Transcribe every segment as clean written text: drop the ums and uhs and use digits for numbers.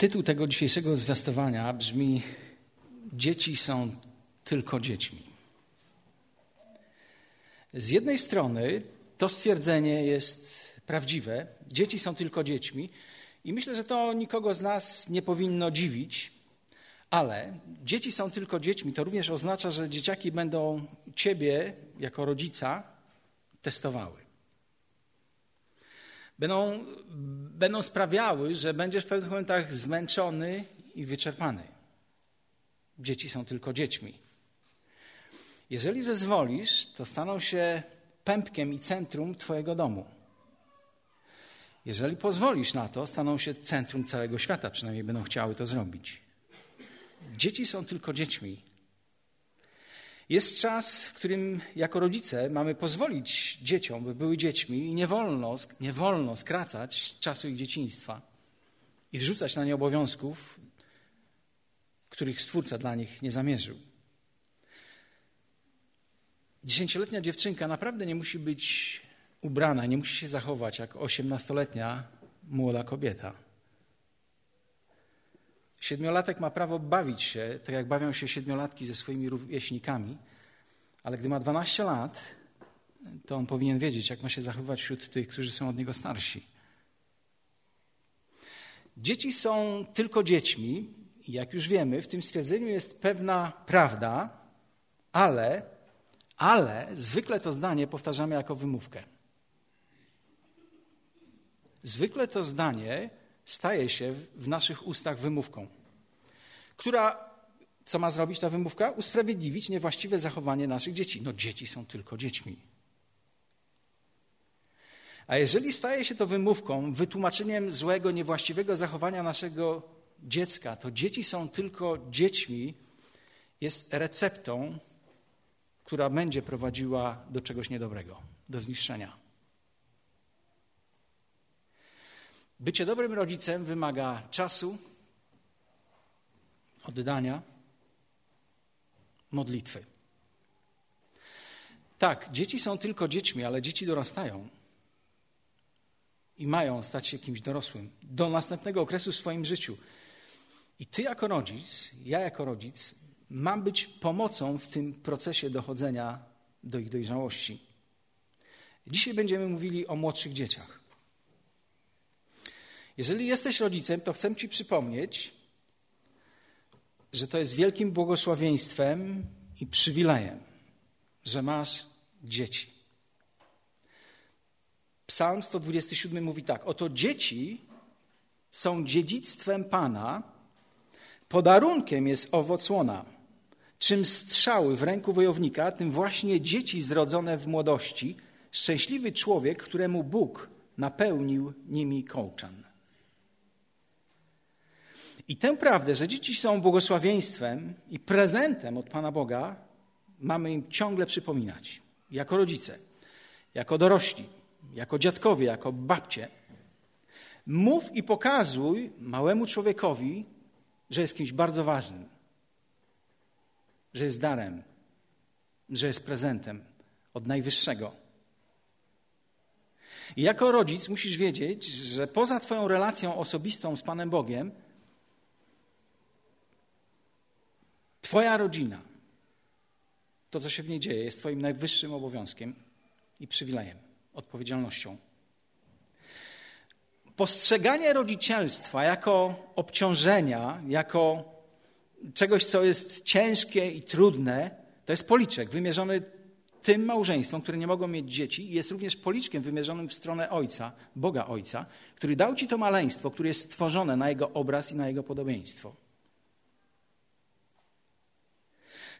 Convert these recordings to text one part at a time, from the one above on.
Tytuł tego dzisiejszego zwiastowania brzmi: Dzieci są tylko dziećmi. Z jednej strony to stwierdzenie jest prawdziwe. Dzieci są tylko dziećmi. I myślę, że to nikogo z nas nie powinno dziwić. Ale dzieci są tylko dziećmi. To również oznacza, że dzieciaki będą ciebie jako rodzica testowały. Będą sprawiały, że będziesz w pewnych momentach zmęczony i wyczerpany. Dzieci są tylko dziećmi. Jeżeli zezwolisz, to staną się pępkiem i centrum twojego domu. Jeżeli pozwolisz na to, staną się centrum całego świata, przynajmniej będą chciały to zrobić. Dzieci są tylko dziećmi. Jest czas, w którym jako rodzice mamy pozwolić dzieciom, by były dziećmi i nie wolno skracać czasu ich dzieciństwa i wrzucać na nie obowiązków, których Stwórca dla nich nie zamierzył. 10-letnia dziewczynka naprawdę nie musi być ubrana, nie musi się zachować jak 18-letnia młoda kobieta. 7-latek ma prawo bawić się, tak jak bawią się 7-latki ze swoimi rówieśnikami, ale gdy ma 12 lat, to on powinien wiedzieć, jak ma się zachowywać wśród tych, którzy są od niego starsi. Dzieci są tylko dziećmi i jak już wiemy, w tym stwierdzeniu jest pewna prawda, ale zwykle to zdanie powtarzamy jako wymówkę. Zwykle to zdanie staje się w naszych ustach wymówką, która, co ma zrobić ta wymówka? Usprawiedliwić niewłaściwe zachowanie naszych dzieci. No dzieci są tylko dziećmi. A jeżeli staje się to wymówką, wytłumaczeniem złego, niewłaściwego zachowania naszego dziecka, to dzieci są tylko dziećmi jest receptą, która będzie prowadziła do czegoś niedobrego, do zniszczenia. Bycie dobrym rodzicem wymaga czasu, oddania, modlitwy. Tak, dzieci są tylko dziećmi, ale dzieci dorastają i mają stać się kimś dorosłym do następnego okresu w swoim życiu. I ty jako rodzic, ja jako rodzic mam być pomocą w tym procesie dochodzenia do ich dojrzałości. Dzisiaj będziemy mówili o młodszych dzieciach. Jeżeli jesteś rodzicem, to chcę ci przypomnieć, że to jest wielkim błogosławieństwem i przywilejem, że masz dzieci. Psalm 127 mówi tak: oto dzieci są dziedzictwem Pana, podarunkiem jest owoc łona. Czym strzały w ręku wojownika, tym właśnie dzieci zrodzone w młodości, szczęśliwy człowiek, któremu Bóg napełnił nimi kołczan. I tę prawdę, że dzieci są błogosławieństwem i prezentem od Pana Boga, mamy im ciągle przypominać. Jako rodzice, jako dorośli, jako dziadkowie, jako babcie. Mów i pokazuj małemu człowiekowi, że jest kimś bardzo ważnym, że jest darem, że jest prezentem od Najwyższego. I jako rodzic musisz wiedzieć, że poza twoją relacją osobistą z Panem Bogiem, twoja rodzina, to co się w niej dzieje, jest twoim najwyższym obowiązkiem i przywilejem, odpowiedzialnością. Postrzeganie rodzicielstwa jako obciążenia, jako czegoś, co jest ciężkie i trudne, to jest policzek wymierzony tym małżeństwom, które nie mogą mieć dzieci, i jest również policzkiem wymierzonym w stronę Ojca, Boga Ojca, który dał ci to maleństwo, które jest stworzone na Jego obraz i na Jego podobieństwo.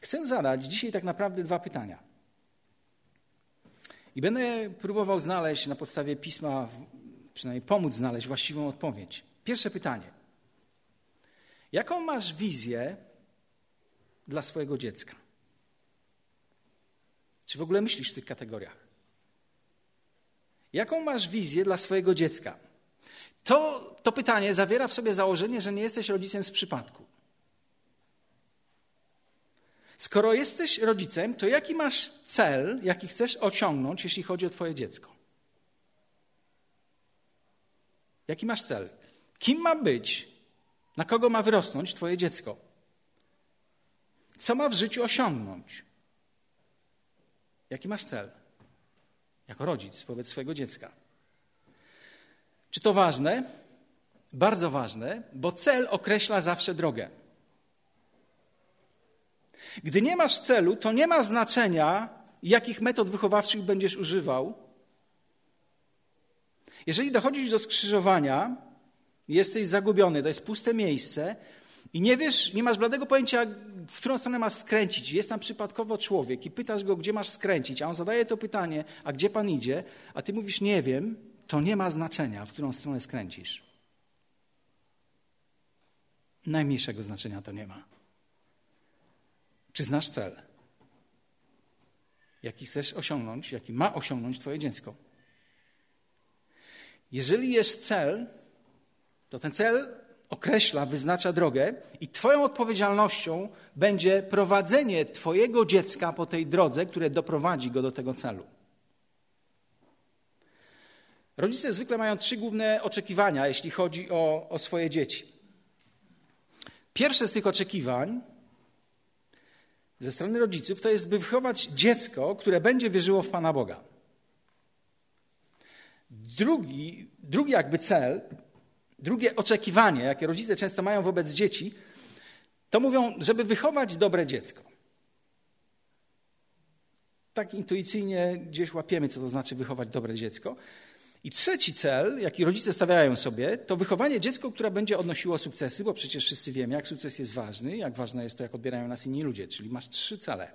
Chcę zadać dzisiaj tak naprawdę dwa pytania. I będę próbował znaleźć na podstawie Pisma, przynajmniej pomóc znaleźć właściwą odpowiedź. Pierwsze pytanie. Jaką masz wizję dla swojego dziecka? Czy w ogóle myślisz w tych kategoriach? Jaką masz wizję dla swojego dziecka? To pytanie zawiera w sobie założenie, że nie jesteś rodzicem z przypadku. Skoro jesteś rodzicem, to jaki masz cel, jaki chcesz osiągnąć, jeśli chodzi o twoje dziecko? Jaki masz cel? Kim ma być Na kogo ma wyrosnąć twoje dziecko? Co ma w życiu osiągnąć? Jaki masz cel jako rodzic wobec swojego dziecka? Czy to ważne? Bardzo ważne, bo cel określa zawsze drogę. Gdy nie masz celu, to nie ma znaczenia, jakich metod wychowawczych będziesz używał. Jeżeli dochodzisz do skrzyżowania, jesteś zagubiony, to jest puste miejsce i nie wiesz, nie masz bladego pojęcia, w którą stronę masz skręcić. Jest tam przypadkowo człowiek i pytasz go, gdzie masz skręcić, a on zadaje to pytanie, a gdzie pan idzie? A ty mówisz, nie wiem, to nie ma znaczenia, w którą stronę skręcisz. Najmniejszego znaczenia to nie ma. Czy znasz cel? Jaki chcesz osiągnąć, jaki ma osiągnąć twoje dziecko? Jeżeli jest cel, to ten cel określa, wyznacza drogę i twoją odpowiedzialnością będzie prowadzenie twojego dziecka po tej drodze, które doprowadzi go do tego celu. Rodzice zwykle mają 3 główne oczekiwania, jeśli chodzi o swoje dzieci. Pierwsze z tych oczekiwań ze strony rodziców to jest, by wychować dziecko, które będzie wierzyło w Pana Boga. Drugi jakby cel, drugie oczekiwanie, jakie rodzice często mają wobec dzieci, to mówią, żeby wychować dobre dziecko. Tak intuicyjnie gdzieś łapiemy, co to znaczy wychować dobre dziecko. I trzeci cel, jaki rodzice stawiają sobie, to wychowanie dziecka, które będzie odnosiło sukcesy, bo przecież wszyscy wiemy, jak sukces jest ważny, jak ważne jest to, jak odbierają nas inni ludzie. Czyli masz 3 cele.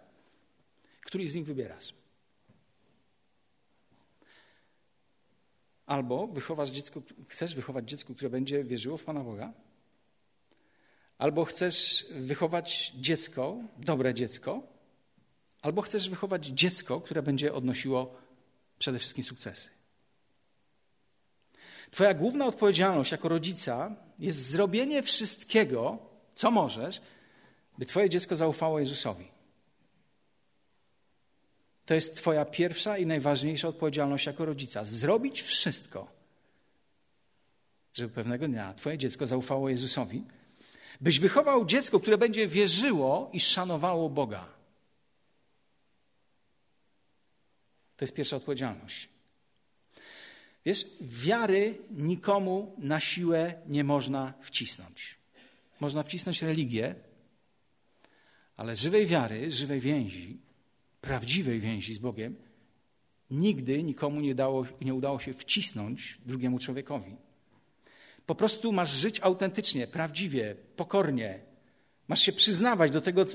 Który z nich wybierasz? Albo chcesz wychować dziecko, które będzie wierzyło w Pana Boga, albo chcesz wychować dziecko, dobre dziecko, albo chcesz wychować dziecko, które będzie odnosiło przede wszystkim sukcesy. Twoja główna odpowiedzialność jako rodzica jest zrobienie wszystkiego, co możesz, by twoje dziecko zaufało Jezusowi. To jest twoja pierwsza i najważniejsza odpowiedzialność jako rodzica. Zrobić wszystko, żeby pewnego dnia twoje dziecko zaufało Jezusowi, byś wychował dziecko, które będzie wierzyło i szanowało Boga. To jest pierwsza odpowiedzialność. Wiesz, wiary nikomu na siłę nie można wcisnąć. Można wcisnąć religię, ale żywej wiary, żywej więzi, prawdziwej więzi z Bogiem nigdy nikomu nie udało się wcisnąć drugiemu człowiekowi. Po prostu masz żyć autentycznie, prawdziwie, pokornie. Masz się przyznawać do tego,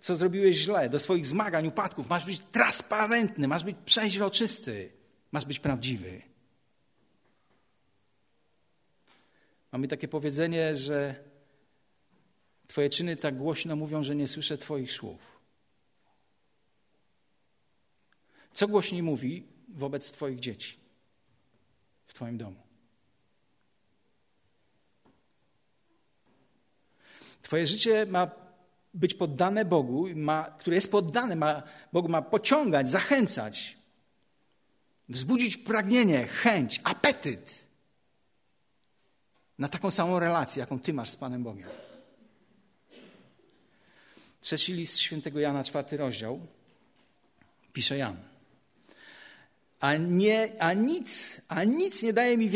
co zrobiłeś źle, do swoich zmagań, upadków. Masz być transparentny, masz być przeźroczysty, masz być prawdziwy. Mamy takie powiedzenie, że twoje czyny tak głośno mówią, że nie słyszę twoich słów. Co głośniej mówi wobec twoich dzieci w twoim domu? Twoje życie ma być poddane Bogu, które jest poddane Bogu, ma pociągać, zachęcać, wzbudzić pragnienie, chęć, apetyt na taką samą relację, jaką ty masz z Panem Bogiem. 3 list świętego Jana, 4 rozdział, pisze Jan. A nic nie daje mi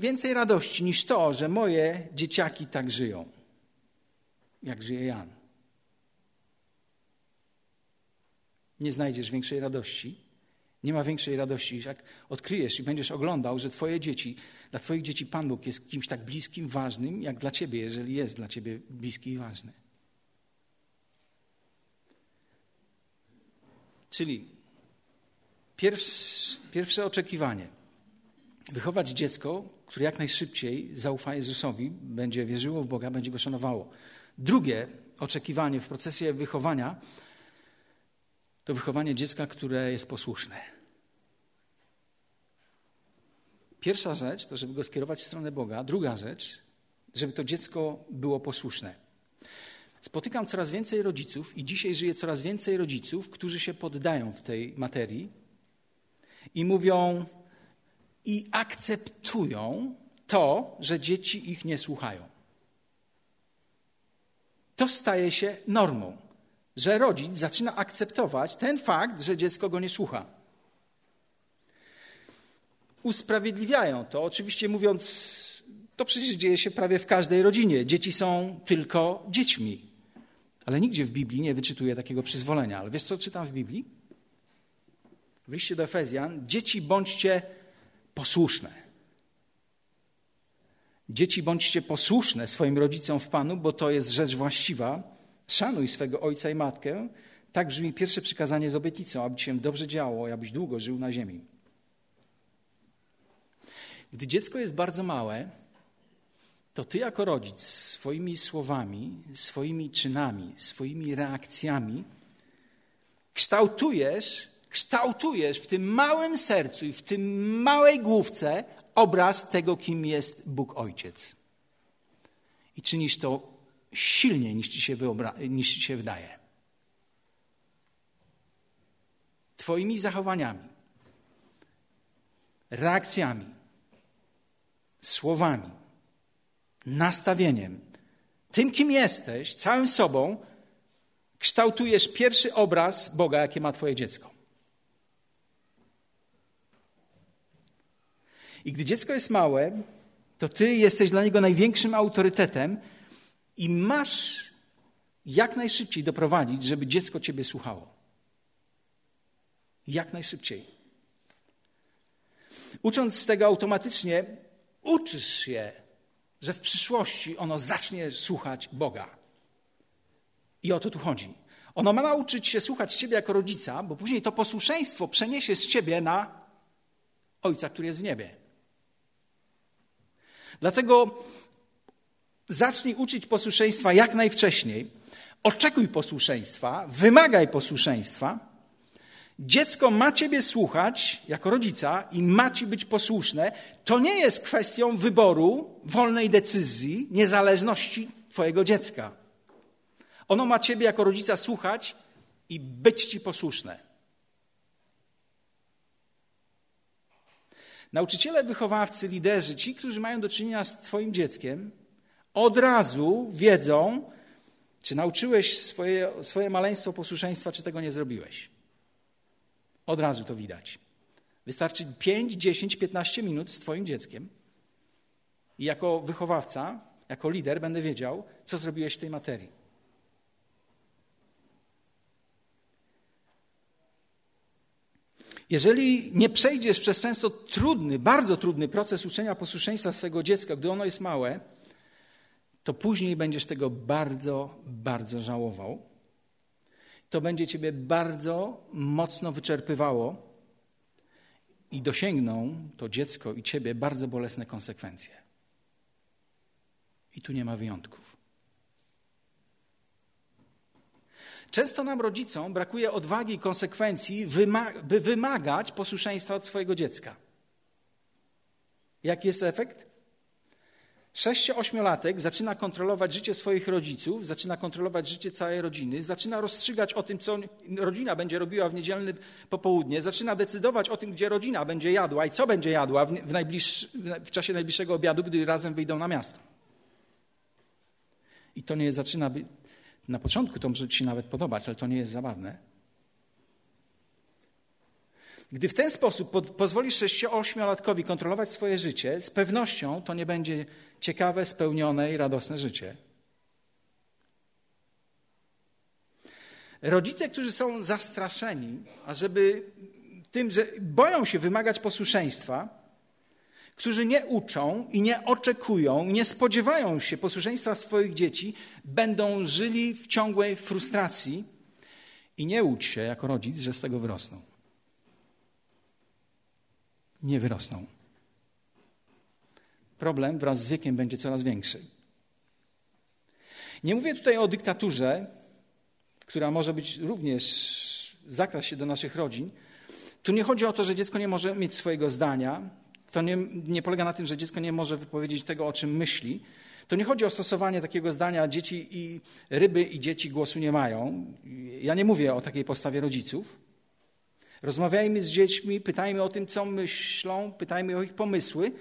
więcej radości niż to, że moje dzieciaki tak żyją, jak żyje Jan. Nie znajdziesz większej radości. Nie ma większej radości, jak odkryjesz i będziesz oglądał, że dla twoich dzieci Pan Bóg jest kimś tak bliskim, ważnym, jak dla ciebie, jeżeli jest dla ciebie bliski i ważny. Czyli pierwsze oczekiwanie. Wychować dziecko, które jak najszybciej zaufa Jezusowi, będzie wierzyło w Boga, będzie go szanowało. Drugie oczekiwanie w procesie wychowania to wychowanie dziecka, które jest posłuszne. Pierwsza rzecz to, żeby go skierować w stronę Boga. Druga rzecz, żeby to dziecko było posłuszne. Spotykam coraz więcej rodziców i dzisiaj żyje coraz więcej rodziców, którzy się poddają w tej materii i mówią i akceptują to, że dzieci ich nie słuchają. to staje się normą, że rodzic zaczyna akceptować ten fakt, że dziecko go nie słucha. Usprawiedliwiają to, oczywiście mówiąc, to przecież dzieje się prawie w każdej rodzinie. Dzieci są tylko dziećmi. Ale nigdzie w Biblii nie wyczytuję takiego przyzwolenia. Ale wiesz, co czytam w Biblii? W liście do Efezjan: dzieci, bądźcie posłuszne. Dzieci, bądźcie posłuszne swoim rodzicom w Panu, bo to jest rzecz właściwa. Szanuj swego ojca i matkę. Tak brzmi pierwsze przykazanie z obietnicą, aby ci się dobrze działo i abyś długo żył na ziemi. Gdy dziecko jest bardzo małe, to ty jako rodzic swoimi słowami, swoimi czynami, swoimi reakcjami kształtujesz w tym małym sercu i w tym małej główce obraz tego, kim jest Bóg Ojciec. I czynisz to silniej niż ci się wydaje. Twoimi zachowaniami, reakcjami, słowami, nastawieniem, tym, kim jesteś, całym sobą, kształtujesz pierwszy obraz Boga, jaki ma twoje dziecko. I gdy dziecko jest małe, to ty jesteś dla niego największym autorytetem i masz jak najszybciej doprowadzić, żeby dziecko ciebie słuchało. Jak najszybciej. Ucząc z tego automatycznie, uczysz je, że w przyszłości ono zacznie słuchać Boga. I o to tu chodzi. Ono ma nauczyć się słuchać ciebie jako rodzica, bo później to posłuszeństwo przeniesie z ciebie na Ojca, który jest w niebie. Dlatego zacznij uczyć posłuszeństwa jak najwcześniej. Oczekuj posłuszeństwa, wymagaj posłuszeństwa. Dziecko ma ciebie słuchać jako rodzica i ma ci być posłuszne. To nie jest kwestią wyboru, wolnej decyzji, niezależności twojego dziecka. Ono ma ciebie jako rodzica słuchać i być ci posłuszne. Nauczyciele, wychowawcy, liderzy, ci, którzy mają do czynienia z twoim dzieckiem, od razu wiedzą, czy nauczyłeś swoje maleństwo posłuszeństwa, czy tego nie zrobiłeś. Od razu to widać. Wystarczy 5, 10, 15 minut z twoim dzieckiem i jako wychowawca, jako lider będę wiedział, co zrobiłeś w tej materii. Jeżeli nie przejdziesz przez często trudny, bardzo trudny proces uczenia posłuszeństwa swojego dziecka, gdy ono jest małe, to później będziesz tego bardzo, bardzo żałował. To będzie ciebie bardzo mocno wyczerpywało i dosięgną to dziecko i ciebie bardzo bolesne konsekwencje. I tu nie ma wyjątków. Często nam, rodzicom, brakuje odwagi i konsekwencji, by wymagać posłuszeństwa od swojego dziecka. Jaki jest efekt? 6-8-latek zaczyna kontrolować życie swoich rodziców, zaczyna kontrolować życie całej rodziny, zaczyna rozstrzygać o tym, co rodzina będzie robiła w niedzielne popołudnie, zaczyna decydować o tym, gdzie rodzina będzie jadła i co będzie jadła w czasie najbliższego obiadu, gdy razem wyjdą na miasto. I to nie zaczyna być... Na początku to może ci się nawet podobać, ale to nie jest zabawne. Gdy w ten sposób pozwolisz 6-8-latkowi kontrolować swoje życie, z pewnością to nie będzie ciekawe, spełnione i radosne życie. Rodzice, którzy są zastraszeni, ażeby tym, że boją się wymagać posłuszeństwa, którzy nie uczą i nie oczekują, nie spodziewają się posłuszeństwa swoich dzieci, będą żyli w ciągłej frustracji i nie łudź się jako rodzic, że z tego wyrosną. Nie wyrosną. Problem wraz z wiekiem będzie coraz większy. Nie mówię tutaj o dyktaturze, która może być również, zakraść się do naszych rodzin. Tu nie chodzi o to, że dziecko nie może mieć swojego zdania. To nie polega na tym, że dziecko nie może wypowiedzieć tego, o czym myśli. To nie chodzi o stosowanie takiego zdania dzieci i ryby i dzieci głosu nie mają. Ja nie mówię o takiej postawie rodziców. Rozmawiajmy z dziećmi, pytajmy o tym, co myślą, pytajmy o ich pomysły,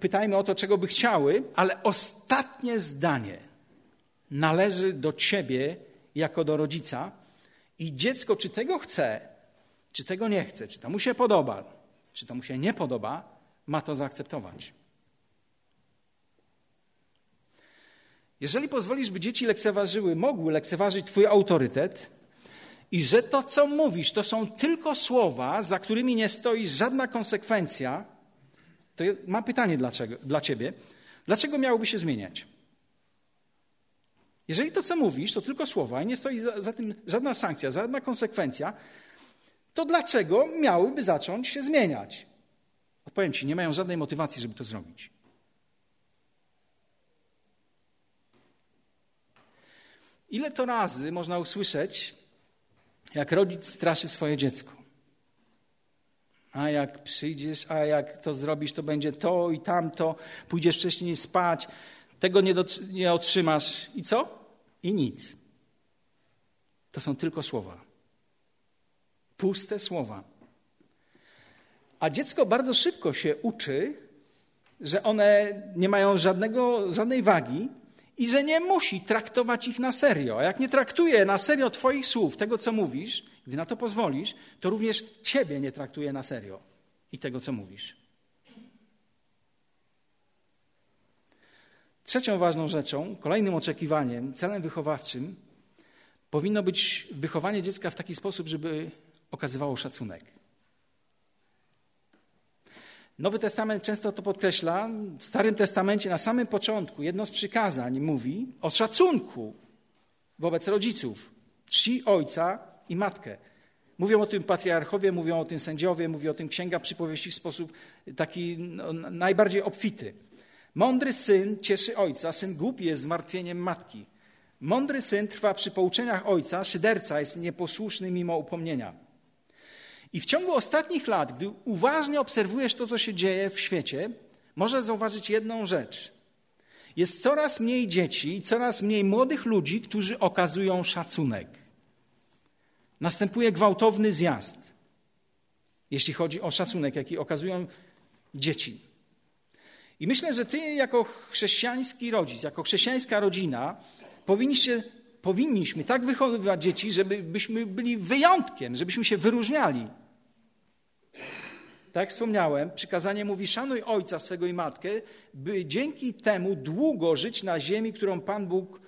pytajmy o to, czego by chciały, ale ostatnie zdanie należy do ciebie jako do rodzica i dziecko czy tego chce, czy tego nie chce, czy to mu się podoba, czy to mu się nie podoba, ma to zaakceptować. Jeżeli pozwolisz, by dzieci mogły lekceważyć twój autorytet i że to, co mówisz, to są tylko słowa, za którymi nie stoi żadna konsekwencja, to mam pytanie dla ciebie. Dlaczego miałoby się zmieniać? Jeżeli to, co mówisz, to tylko słowa i nie stoi za tym żadna sankcja, żadna konsekwencja, to dlaczego miałyby zacząć się zmieniać? Odpowiem ci, nie mają żadnej motywacji, żeby to zrobić. Ile to razy można usłyszeć, jak rodzic straszy swoje dziecko? A jak przyjdziesz, a jak to zrobisz, to będzie to i tamto, pójdziesz wcześniej spać, tego nie otrzymasz. I co? I nic. To są tylko słowa. Puste słowa. A dziecko bardzo szybko się uczy, że one nie mają żadnej wagi i że nie musi traktować ich na serio. A jak nie traktuje na serio twoich słów, tego, co mówisz, gdy na to pozwolisz, to również ciebie nie traktuje na serio i tego, co mówisz. Trzecią ważną rzeczą, kolejnym oczekiwaniem, celem wychowawczym powinno być wychowanie dziecka w taki sposób, żeby okazywało szacunek. Nowy Testament często to podkreśla. W Starym Testamencie na samym początku jedno z przykazań mówi o szacunku wobec rodziców. Czci ojca i matkę. Mówią o tym patriarchowie, mówią o tym sędziowie, mówi o tym Księga Przypowieści w sposób taki najbardziej obfity. Mądry syn cieszy ojca, syn głupi jest zmartwieniem matki. Mądry syn trwa przy pouczeniach ojca, szyderca jest nieposłuszny mimo upomnienia. I w ciągu ostatnich lat, gdy uważnie obserwujesz to, co się dzieje w świecie, możesz zauważyć jedną rzecz. Jest coraz mniej dzieci i coraz mniej młodych ludzi, którzy okazują szacunek. Następuje gwałtowny zjazd, jeśli chodzi o szacunek, jaki okazują dzieci. I myślę, że ty jako chrześcijański rodzic, jako chrześcijańska rodzina powinniśmy tak wychowywać dzieci, żebyśmy byli wyjątkiem, żebyśmy się wyróżniali. Tak jak wspomniałem, przykazanie mówi: szanuj ojca swego i matkę, by dzięki temu długo żyć na ziemi, którą Pan Bóg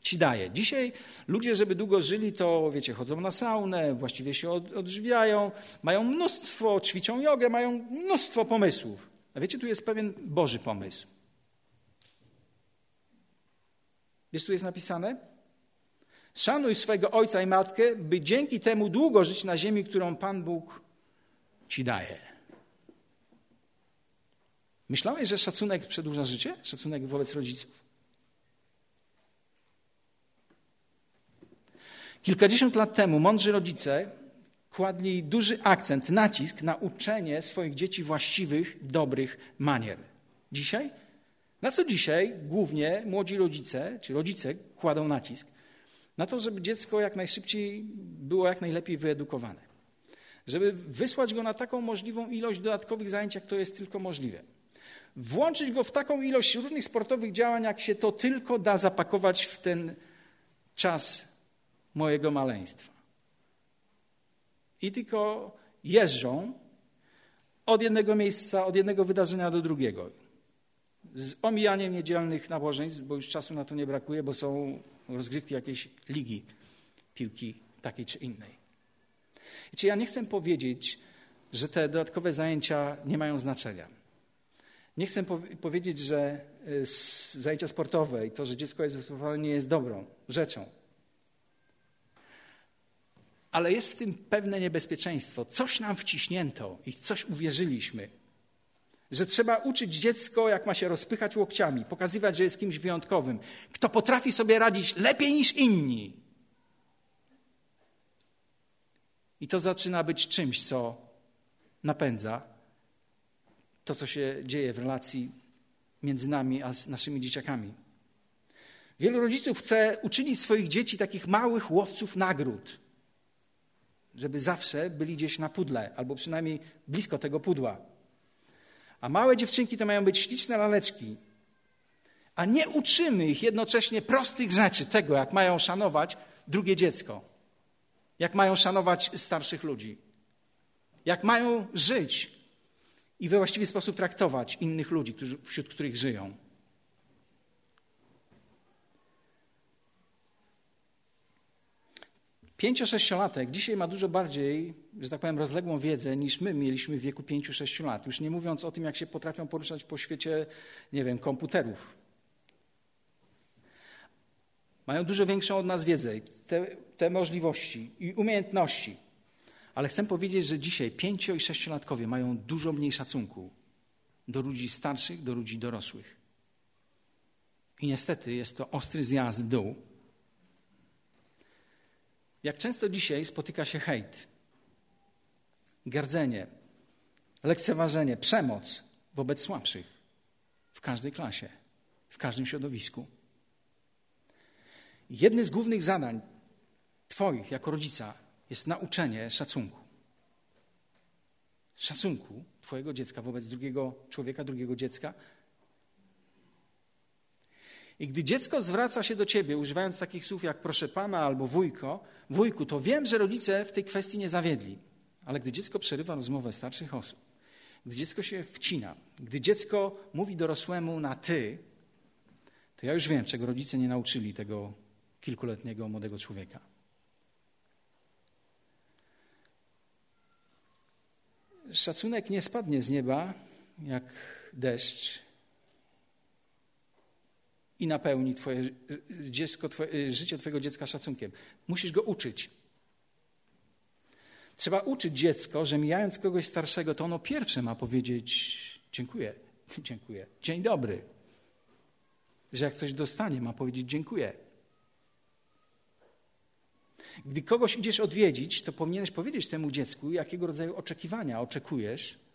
ci daje. Dzisiaj ludzie, żeby długo żyli, to wiecie, chodzą na saunę, właściwie się odżywiają, ćwiczą jogę, mają mnóstwo pomysłów. A wiecie, tu jest pewien Boży pomysł. Wiesz, tu jest napisane? Szanuj swego ojca i matkę, by dzięki temu długo żyć na ziemi, którą Pan Bóg ci daje. Myślałeś, że szacunek przedłuża życie? Szacunek wobec rodziców? Kilkadziesiąt lat temu mądrzy rodzice kładli duży akcent, nacisk na uczenie swoich dzieci właściwych, dobrych manier. Dzisiaj? Na co dzisiaj głównie młodzi rodzice, czy rodzice kładą nacisk? Na to, żeby dziecko jak najszybciej było jak najlepiej wyedukowane. Żeby wysłać go na taką możliwą ilość dodatkowych zajęć, jak to jest tylko możliwe. Włączyć go w taką ilość różnych sportowych działań, jak się to tylko da zapakować w ten czas mojego maleństwa. I tylko jeżdżą od jednego miejsca, od jednego wydarzenia do drugiego. Z omijaniem niedzielnych nabożeństw, bo już czasu na to nie brakuje, bo są rozgrywki jakiejś ligi piłki takiej czy innej. Wiecie, ja nie chcę powiedzieć, że te dodatkowe zajęcia nie mają znaczenia. Nie chcę powiedzieć, że zajęcia sportowe i to, że dziecko jest dyscyplinowane, nie jest dobrą rzeczą. Ale jest w tym pewne niebezpieczeństwo. Coś nam wciśnięto i coś uwierzyliśmy, że trzeba uczyć dziecko, jak ma się rozpychać łokciami, pokazywać, że jest kimś wyjątkowym, kto potrafi sobie radzić lepiej niż inni. I to zaczyna być czymś, co napędza to, co się dzieje w relacji między nami a naszymi dzieciakami. Wielu rodziców chce uczynić swoich dzieci takich małych łowców nagród, żeby zawsze byli gdzieś na pudle, albo przynajmniej blisko tego pudła. A małe dziewczynki to mają być śliczne laleczki, a nie uczymy ich jednocześnie prostych rzeczy, tego, jak mają szanować drugie dziecko, jak mają szanować starszych ludzi, jak mają żyć i we właściwy sposób traktować innych ludzi, wśród których żyją. Pięcio-sześciolatek dzisiaj ma dużo bardziej, że tak powiem, rozległą wiedzę niż my mieliśmy w wieku 5-6 lat. Już nie mówiąc o tym, jak się potrafią poruszać po świecie, nie wiem, komputerów. Mają dużo większą od nas wiedzę, te możliwości i umiejętności. Ale chcę powiedzieć, że dzisiaj 5- i 6-latkowie mają dużo mniej szacunku do ludzi starszych, do ludzi dorosłych. I niestety jest to ostry zjazd w dół. Jak często dzisiaj spotyka się hejt, gardzenie, lekceważenie, przemoc wobec słabszych w każdej klasie, w każdym środowisku. Jednym z głównych zadań twoich jako rodzica jest nauczenie szacunku. Szacunku twojego dziecka wobec drugiego człowieka, drugiego dziecka. I gdy dziecko zwraca się do ciebie, używając takich słów jak proszę pana albo wujku, to wiem, że rodzice w tej kwestii nie zawiedli. Ale gdy dziecko przerywa rozmowę starszych osób, gdy dziecko się wcina, gdy dziecko mówi dorosłemu na ty, to ja już wiem, czego rodzice nie nauczyli tego kilkuletniego młodego człowieka. Szacunek nie spadnie z nieba jak deszcz i napełni życie twojego dziecka szacunkiem. Musisz go uczyć. Trzeba uczyć dziecko, że mijając kogoś starszego, to ono pierwsze ma powiedzieć dziękuję, dzień dobry. Że jak coś dostanie, ma powiedzieć dziękuję. Gdy kogoś idziesz odwiedzić, to powinieneś powiedzieć temu dziecku, jakiego rodzaju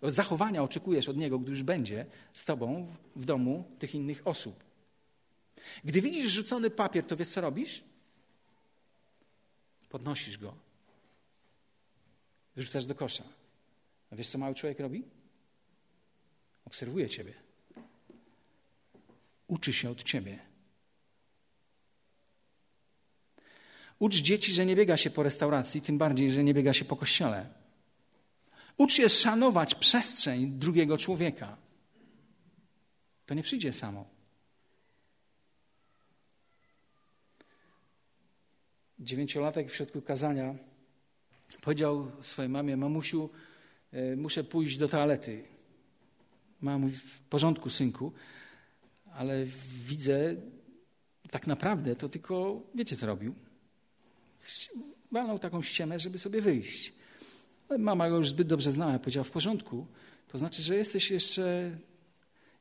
zachowania oczekujesz od niego, gdy już będzie z tobą w domu tych innych osób. Gdy widzisz rzucony papier, to wiesz, co robisz? Podnosisz go. Rzucasz do kosza. A wiesz, co mały człowiek robi? Obserwuje ciebie. Uczy się od ciebie. Ucz dzieci, że nie biega się po restauracji, tym bardziej, że nie biega się po kościele. Ucz je szanować przestrzeń drugiego człowieka. To nie przyjdzie samo. Dziewięciolatek w środku kazania powiedział swojej mamie: mamusiu, muszę pójść do toalety. Mama mówi: w porządku, synku, ale widzę, tak naprawdę to tylko, wiecie co robił? Walnął taką ściemę, żeby sobie wyjść. Ale mama go już zbyt dobrze znała, powiedziała: w porządku, to znaczy, że jesteś jeszcze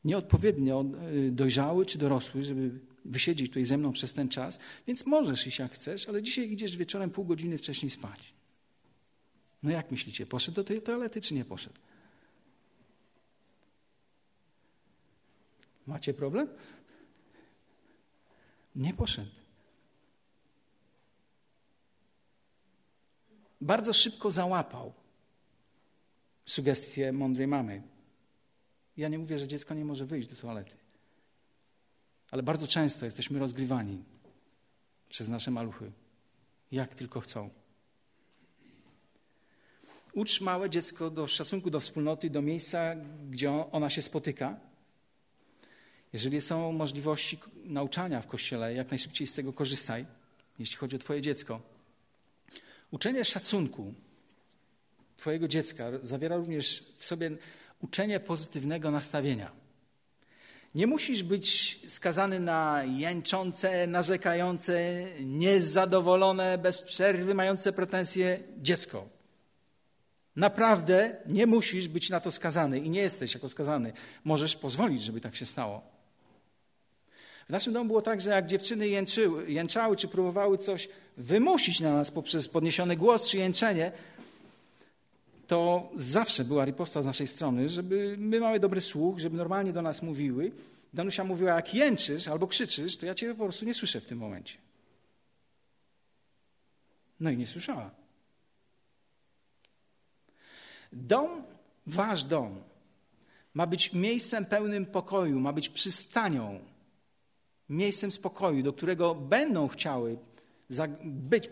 nieodpowiednio dojrzały czy dorosły, żeby wysiedzieć tutaj ze mną przez ten czas, więc możesz iść jak chcesz, ale dzisiaj idziesz wieczorem pół godziny wcześniej spać. No jak myślicie, poszedł do tej toalety czy nie poszedł? Macie problem? Nie poszedł. Bardzo szybko załapał sugestie mądrej mamy. Ja nie mówię, że dziecko nie może wyjść do toalety. Ale bardzo często jesteśmy rozgrywani przez nasze maluchy, jak tylko chcą. Ucz małe dziecko do szacunku do wspólnoty, do miejsca, gdzie ona się spotyka. Jeżeli są możliwości nauczania w kościele, jak najszybciej z tego korzystaj, jeśli chodzi o twoje dziecko. Uczenie szacunku twojego dziecka zawiera również w sobie uczenie pozytywnego nastawienia. Nie musisz być skazany na jęczące, narzekające, niezadowolone, bez przerwy mające pretensje dziecko. Naprawdę nie musisz być na to skazany i nie jesteś jako skazany. Możesz pozwolić, żeby tak się stało. W naszym domu było tak, że jak dziewczyny jęczały czy próbowały coś wymusić na nas poprzez podniesiony głos czy jęczenie, to zawsze była riposta z naszej strony, żeby my mamy dobry słuch, żeby normalnie do nas mówiły. Danusia mówiła: jak jęczysz albo krzyczysz, to ja ciebie po prostu nie słyszę w tym momencie. No i nie słyszała. Wasz dom ma być miejscem pełnym pokoju, ma być przystanią miejscem spokoju, do którego będą chciały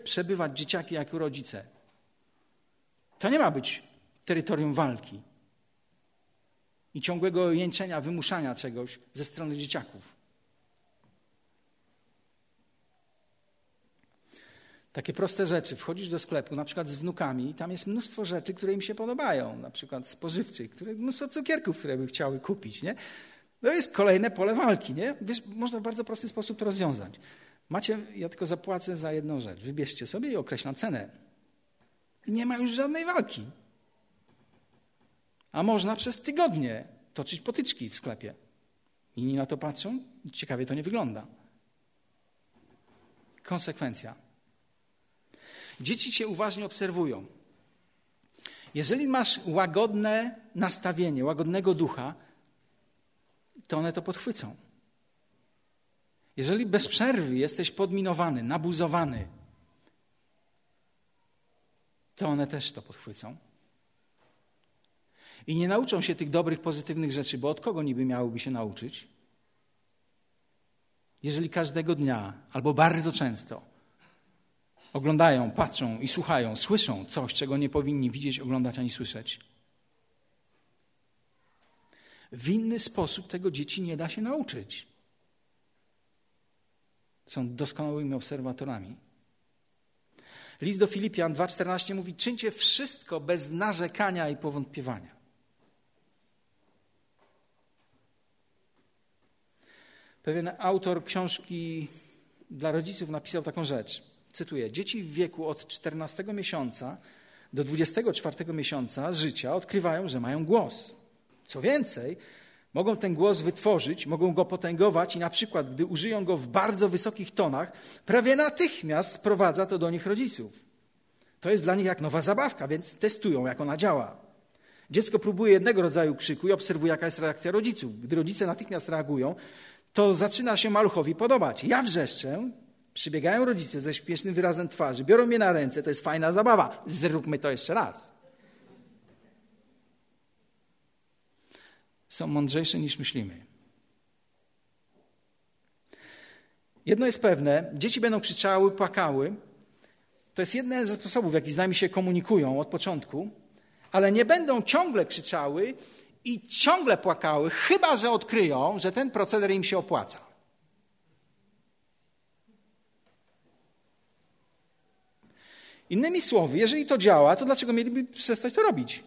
przebywać dzieciaki jako rodzice. To nie ma być terytorium walki i ciągłego jęczenia, wymuszania czegoś ze strony dzieciaków. Takie proste rzeczy. Wchodzisz do sklepu, na przykład z wnukami, i tam jest mnóstwo rzeczy, które im się podobają, na przykład spożywczych, mnóstwo cukierków, które by chciały kupić, nie? To jest kolejne pole walki, nie? Wiesz, można w bardzo prosty sposób to rozwiązać. Macie, ja tylko zapłacę za jedną rzecz. Wybierzcie sobie i określam cenę. I nie ma już żadnej walki. A można przez tygodnie toczyć potyczki w sklepie. Inni na to patrzą i ciekawie to nie wygląda. Konsekwencja. Dzieci cię uważnie obserwują. Jeżeli masz łagodne nastawienie, łagodnego ducha, to one to podchwycą. Jeżeli bez przerwy jesteś podminowany, nabuzowany, to one też to podchwycą. I nie nauczą się tych dobrych, pozytywnych rzeczy, bo od kogo niby miałyby się nauczyć? Jeżeli każdego dnia, albo bardzo często oglądają, patrzą i słuchają, słyszą coś, czego nie powinni widzieć, oglądać ani słyszeć. W inny sposób tego dzieci nie da się nauczyć. Są doskonałymi obserwatorami. List do Filipian 2,14 mówi: czyńcie wszystko bez narzekania i powątpiewania. Pewien autor książki dla rodziców napisał taką rzecz. Cytuję: dzieci w wieku od 14 miesiąca do 24 miesiąca życia odkrywają, że mają głos. Co więcej, mogą ten głos wytworzyć, mogą go potęgować i na przykład, gdy użyją go w bardzo wysokich tonach, prawie natychmiast sprowadza to do nich rodziców. To jest dla nich jak nowa zabawka, więc testują, jak ona działa. Dziecko próbuje jednego rodzaju krzyku i obserwuje, jaka jest reakcja rodziców. Gdy rodzice natychmiast reagują, to zaczyna się maluchowi podobać. Ja wrzeszczę, przybiegają rodzice ze śpiesznym wyrazem twarzy, biorą mnie na ręce, to jest fajna zabawa, zróbmy to jeszcze raz. Są mądrzejsze niż myślimy. Jedno jest pewne, dzieci będą krzyczały, płakały. To jest jeden ze sposobów, w jaki z nami się komunikują od początku, ale nie będą ciągle krzyczały i ciągle płakały, chyba że odkryją, że ten proceder im się opłaca. Innymi słowy, jeżeli to działa, to dlaczego mieliby przestać to robić?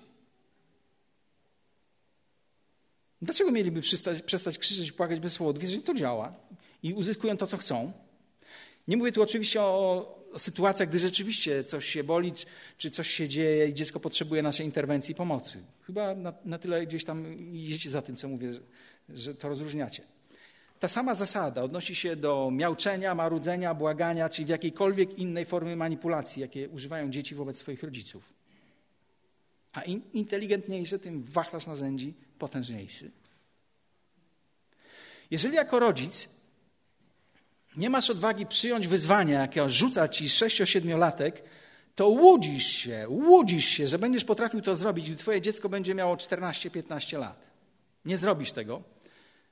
Dlaczego mieliby przestać krzyczeć, płakać bez powodu, jeżeli to działa i uzyskują to, co chcą? Nie mówię tu oczywiście o sytuacjach, gdy rzeczywiście coś się boli, czy coś się dzieje i dziecko potrzebuje naszej interwencji i pomocy. Chyba na tyle gdzieś tam idziecie za tym, co mówię, że to rozróżniacie. Ta sama zasada odnosi się do miauczenia, marudzenia, błagania, czy w jakiejkolwiek innej formy manipulacji, jakie używają dzieci wobec swoich rodziców. A im inteligentniejszy, tym wachlarz narzędzi potężniejszy. Jeżeli jako rodzic nie masz odwagi przyjąć wyzwania, jakie rzuca ci 6-7-latek, to łudzisz się, że będziesz potrafił to zrobić i twoje dziecko będzie miało 14-15 lat. Nie zrobisz tego,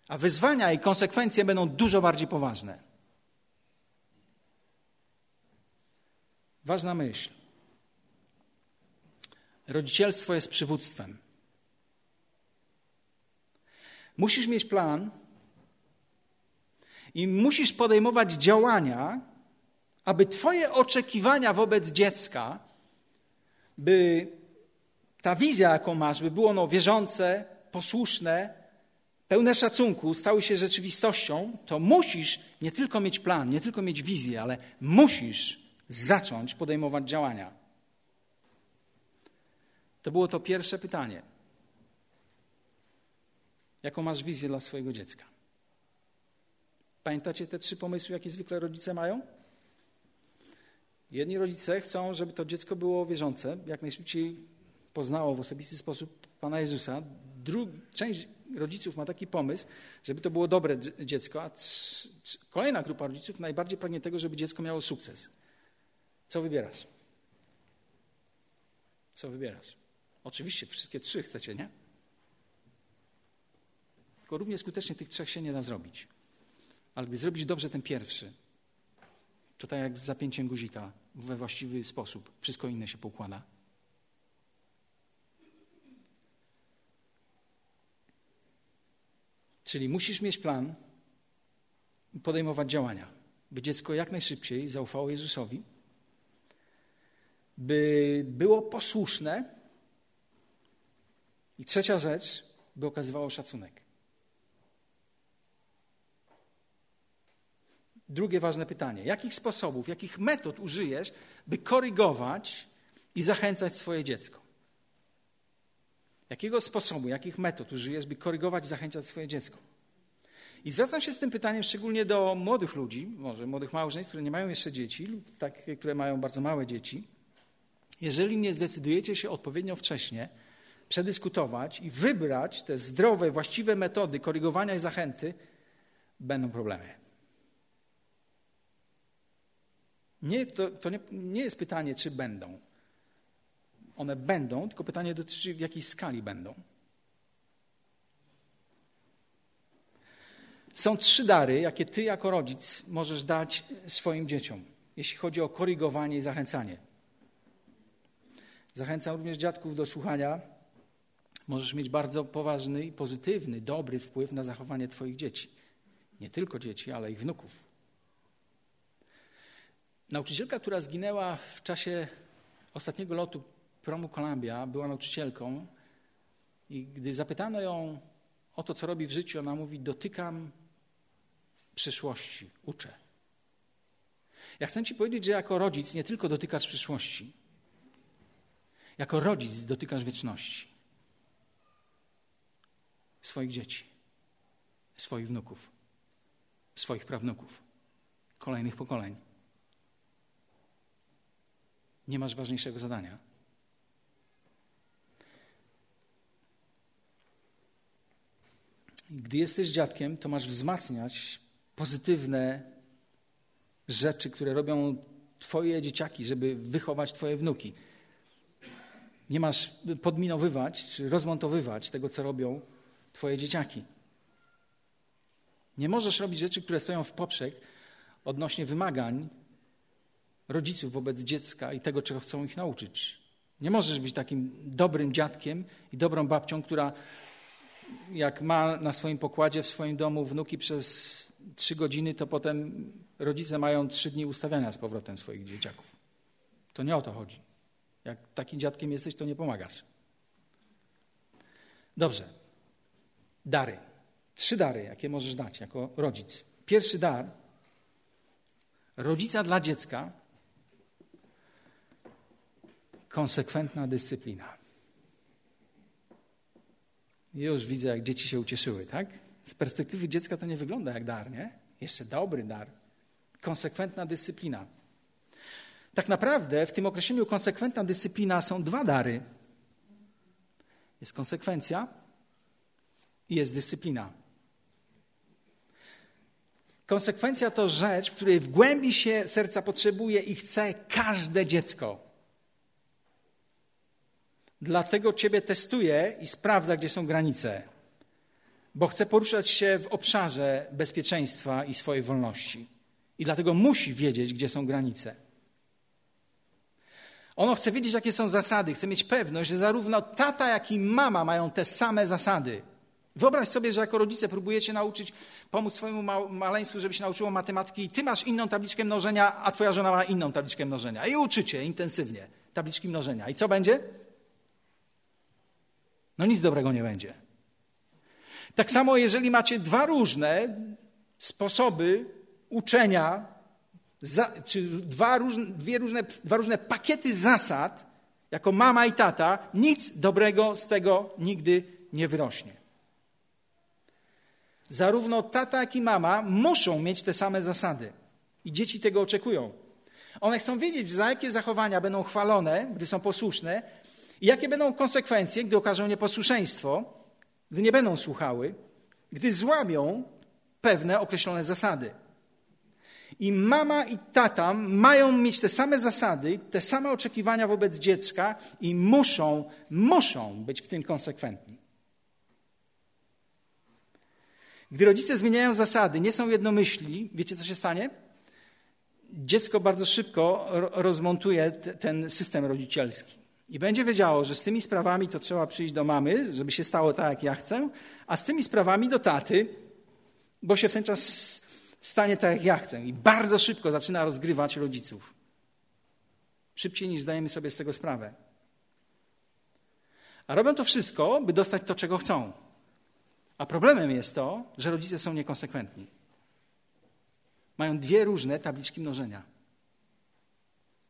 a wyzwania i konsekwencje będą dużo bardziej poważne. Ważna myśl. Rodzicielstwo jest przywództwem. Musisz mieć plan i musisz podejmować działania, aby twoje oczekiwania wobec dziecka, by ta wizja, jaką masz, by było ono wierzące, posłuszne, pełne szacunku, stały się rzeczywistością, to musisz nie tylko mieć plan, nie tylko mieć wizję, ale musisz zacząć podejmować działania. To było to pierwsze pytanie. Jaką masz wizję dla swojego dziecka? Pamiętacie te 3 pomysły, jakie zwykle rodzice mają? Jedni rodzice chcą, żeby to dziecko było wierzące, jak najszybciej poznało w osobisty sposób Pana Jezusa. Część rodziców ma taki pomysł, żeby to było dobre dziecko, a kolejna grupa rodziców najbardziej pragnie tego, żeby dziecko miało sukces. Co wybierasz? Oczywiście wszystkie 3 chcecie, nie? Tylko równie skutecznie tych 3 się nie da zrobić. Ale gdy zrobisz dobrze ten pierwszy, to tak jak z zapięciem guzika, we właściwy sposób, wszystko inne się poukłada. Czyli musisz mieć plan, podejmować działania, by dziecko jak najszybciej zaufało Jezusowi, by było posłuszne i trzecia rzecz, by okazywało szacunek. Drugie ważne pytanie. Jakich sposobów, jakich metod użyjesz, by korygować i zachęcać swoje dziecko? Jakiego sposobu, jakich metod użyjesz, by korygować i zachęcać swoje dziecko? I zwracam się z tym pytaniem szczególnie do młodych ludzi, może młodych małżeństw, które nie mają jeszcze dzieci lub takie, które mają bardzo małe dzieci. Jeżeli nie zdecydujecie się odpowiednio wcześnie przedyskutować i wybrać te zdrowe, właściwe metody korygowania i zachęty, będą problemy. To nie jest pytanie, czy będą. One będą, tylko pytanie dotyczy, w jakiej skali będą. Są 3 dary, jakie ty jako rodzic możesz dać swoim dzieciom, jeśli chodzi o korygowanie i zachęcanie. Zachęcam również dziadków do słuchania. Możesz mieć bardzo poważny i pozytywny, dobry wpływ na zachowanie twoich dzieci. Nie tylko dzieci, ale i wnuków. Nauczycielka, która zginęła w czasie ostatniego lotu promu Columbia, była nauczycielką i gdy zapytano ją o to, co robi w życiu, ona mówi: dotykam przyszłości, uczę. Ja chcę ci powiedzieć, że jako rodzic nie tylko dotykasz przyszłości. Jako rodzic dotykasz wieczności. Swoich dzieci, swoich wnuków, swoich prawnuków, kolejnych pokoleń. Nie masz ważniejszego zadania. Gdy jesteś dziadkiem, to masz wzmacniać pozytywne rzeczy, które robią twoje dzieciaki, żeby wychować twoje wnuki. Nie masz podminowywać czy rozmontowywać tego, co robią twoje dzieciaki. Nie możesz robić rzeczy, które stoją w poprzek odnośnie wymagań rodziców wobec dziecka i tego, czego chcą ich nauczyć. Nie możesz być takim dobrym dziadkiem i dobrą babcią, która jak ma na swoim pokładzie w swoim domu wnuki przez 3 godziny, to potem rodzice mają 3 dni ustawiania z powrotem swoich dzieciaków. To nie o to chodzi. Jak takim dziadkiem jesteś, to nie pomagasz. Dobrze. Dary. 3 dary, jakie możesz dać jako rodzic. Pierwszy dar rodzica dla dziecka: konsekwentna dyscyplina. Już widzę, jak dzieci się ucieszyły, tak? Z perspektywy dziecka to nie wygląda jak dar, nie? Jeszcze dobry dar. Konsekwentna dyscyplina. Tak naprawdę w tym określeniu konsekwentna dyscyplina są 2 dary. Jest konsekwencja i jest dyscyplina. Konsekwencja to rzecz, w której w głębi się serca potrzebuje i chce każde dziecko. Dlatego ciebie testuje i sprawdza, gdzie są granice, bo chce poruszać się w obszarze bezpieczeństwa i swojej wolności. I dlatego musi wiedzieć, gdzie są granice. Ono chce wiedzieć, jakie są zasady. Chce mieć pewność, że zarówno tata, jak i mama mają te same zasady. Wyobraź sobie, że jako rodzice próbujecie pomóc swojemu maleństwu, żeby się nauczyło matematyki i ty masz inną tabliczkę mnożenia, a twoja żona ma inną tabliczkę mnożenia. I uczycie intensywnie tabliczki mnożenia. I co będzie? No nic dobrego nie będzie. Tak samo, jeżeli macie 2 różne sposoby uczenia, czy dwa różne pakiety zasad, jako mama i tata, nic dobrego z tego nigdy nie wyrośnie. Zarówno tata, jak i mama muszą mieć te same zasady. I dzieci tego oczekują. One chcą wiedzieć, za jakie zachowania będą chwalone, gdy są posłuszne i jakie będą konsekwencje, gdy okażą nieposłuszeństwo, gdy nie będą słuchały, gdy złamią pewne określone zasady. I mama i tata mają mieć te same zasady, te same oczekiwania wobec dziecka i muszą być w tym konsekwentni. Gdy rodzice zmieniają zasady, nie są jednomyślni, wiecie, co się stanie? Dziecko bardzo szybko rozmontuje ten system rodzicielski i będzie wiedziało, że z tymi sprawami to trzeba przyjść do mamy, żeby się stało tak, jak ja chcę, a z tymi sprawami do taty, bo się w ten czas stanie tak, jak ja chcę. I bardzo szybko zaczyna rozgrywać rodziców. Szybciej niż zdajemy sobie z tego sprawę. A robią to wszystko, by dostać to, czego chcą. A problemem jest to, że rodzice są niekonsekwentni. Mają dwie różne tabliczki mnożenia.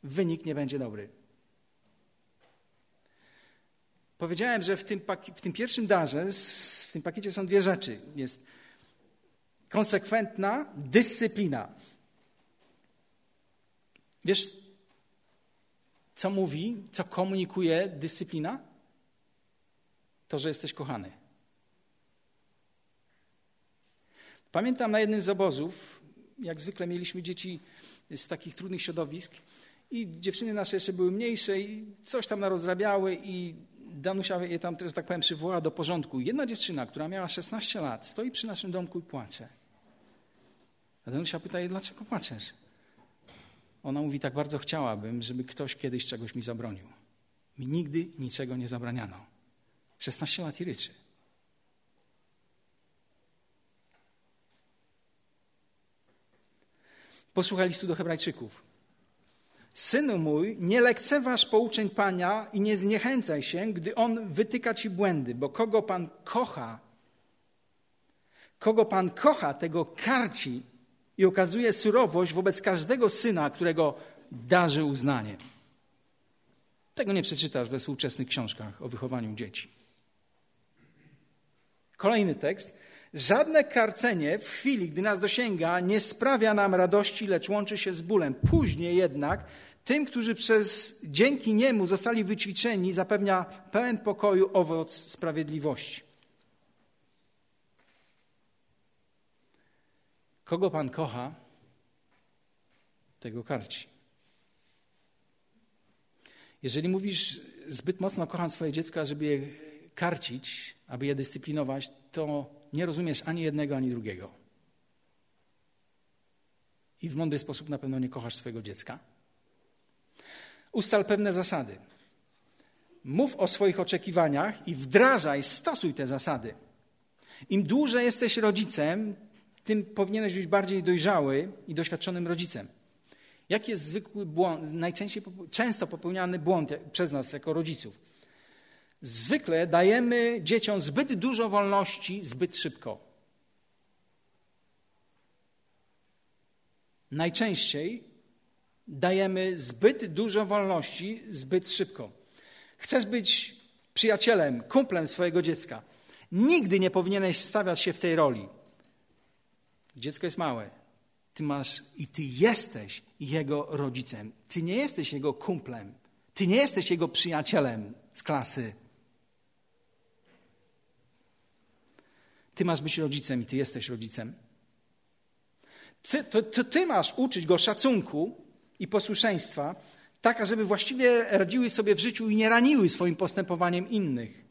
Wynik nie będzie dobry. Powiedziałem, że w tym pierwszym darze, w tym pakiecie są dwie rzeczy. Jest konsekwentna dyscyplina. Wiesz, co mówi, co komunikuje dyscyplina? To, że jesteś kochany. Pamiętam na jednym z obozów, jak zwykle mieliśmy dzieci z takich trudnych środowisk i dziewczyny nasze jeszcze były mniejsze i coś tam narozrabiały i Danusia je tam, że tak powiem, przywołała do porządku. Jedna dziewczyna, która miała 16 lat, stoi przy naszym domku i płacze. A Danusia pyta jej, dlaczego płaczesz? Ona mówi, tak bardzo chciałabym, żeby ktoś kiedyś czegoś mi zabronił. Mi nigdy niczego nie zabraniano. 16 lat i ryczy. Posłuchaj listu do Hebrajczyków. Synu mój, nie lekceważ pouczeń Pana i nie zniechęcaj się, gdy On wytyka ci błędy, bo kogo Pan kocha, tego karci i okazuje surowość wobec każdego syna, którego darzy uznaniem. Tego nie przeczytasz we współczesnych książkach o wychowaniu dzieci. Kolejny tekst. Żadne karcenie w chwili, gdy nas dosięga, nie sprawia nam radości, lecz łączy się z bólem. Później jednak tym, którzy dzięki niemu zostali wyćwiczeni, zapewnia pełen pokoju owoc sprawiedliwości. Kogo Pan kocha, tego karci. Jeżeli mówisz, zbyt mocno kocham swoje dziecko, żeby je karcić, aby je dyscyplinować, to nie rozumiesz ani jednego, ani drugiego. I w mądry sposób na pewno nie kochasz swojego dziecka. Ustal pewne zasady. Mów o swoich oczekiwaniach i wdrażaj, stosuj te zasady. Im dłużej jesteś rodzicem, tym powinieneś być bardziej dojrzały i doświadczonym rodzicem. Jaki jest zwykły błąd, często popełniany błąd przez nas jako rodziców? Zwykle dajemy dzieciom zbyt dużo wolności, zbyt szybko. Najczęściej dajemy zbyt dużo wolności, zbyt szybko. Chcesz być przyjacielem, kumplem swojego dziecka. Nigdy nie powinieneś stawiać się w tej roli. Dziecko jest małe. Ty jesteś jego rodzicem. Ty nie jesteś jego kumplem. Ty nie jesteś jego przyjacielem z klasy. Ty masz być rodzicem i ty jesteś rodzicem. Ty masz uczyć go szacunku i posłuszeństwa, tak, ażeby właściwie radziły sobie w życiu i nie raniły swoim postępowaniem innych.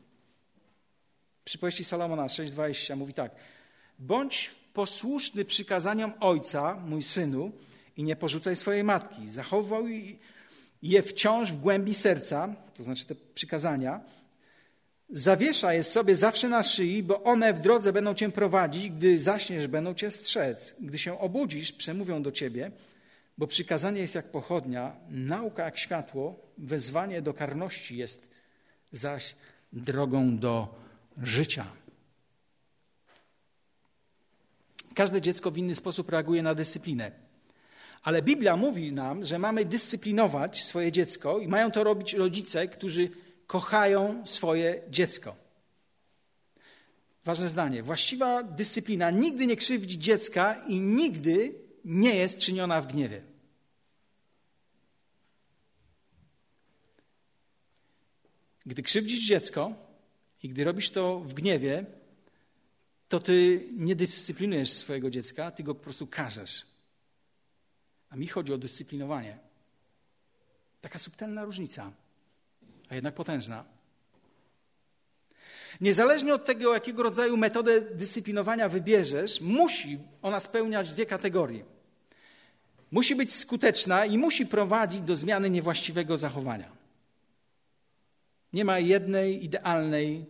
Przypowieści Salomona 6,20 mówi tak. Bądź posłuszny przykazaniom ojca, mój synu, i nie porzucaj swojej matki. Zachowuj je wciąż w głębi serca, to znaczy te przykazania. Zawiesza je sobie zawsze na szyi, bo one w drodze będą cię prowadzić, gdy zaśniesz, będą cię strzec. Gdy się obudzisz, przemówią do ciebie, bo przykazanie jest jak pochodnia, nauka jak światło, wezwanie do karności jest zaś drogą do życia. Każde dziecko w inny sposób reaguje na dyscyplinę. Ale Biblia mówi nam, że mamy dyscyplinować swoje dziecko i mają to robić rodzice, którzy kochają swoje dziecko. Ważne zdanie. Właściwa dyscyplina nigdy nie krzywdzi dziecka i nigdy nie jest czyniona w gniewie. Gdy krzywdzisz dziecko i gdy robisz to w gniewie, to ty nie dyscyplinujesz swojego dziecka, ty go po prostu karzesz. A mi chodzi o dyscyplinowanie. Taka subtelna różnica, a jednak potężna. Niezależnie od tego, jakiego rodzaju metodę dyscyplinowania wybierzesz, musi ona spełniać dwie kategorie. Musi być skuteczna i musi prowadzić do zmiany niewłaściwego zachowania. Nie ma jednej idealnej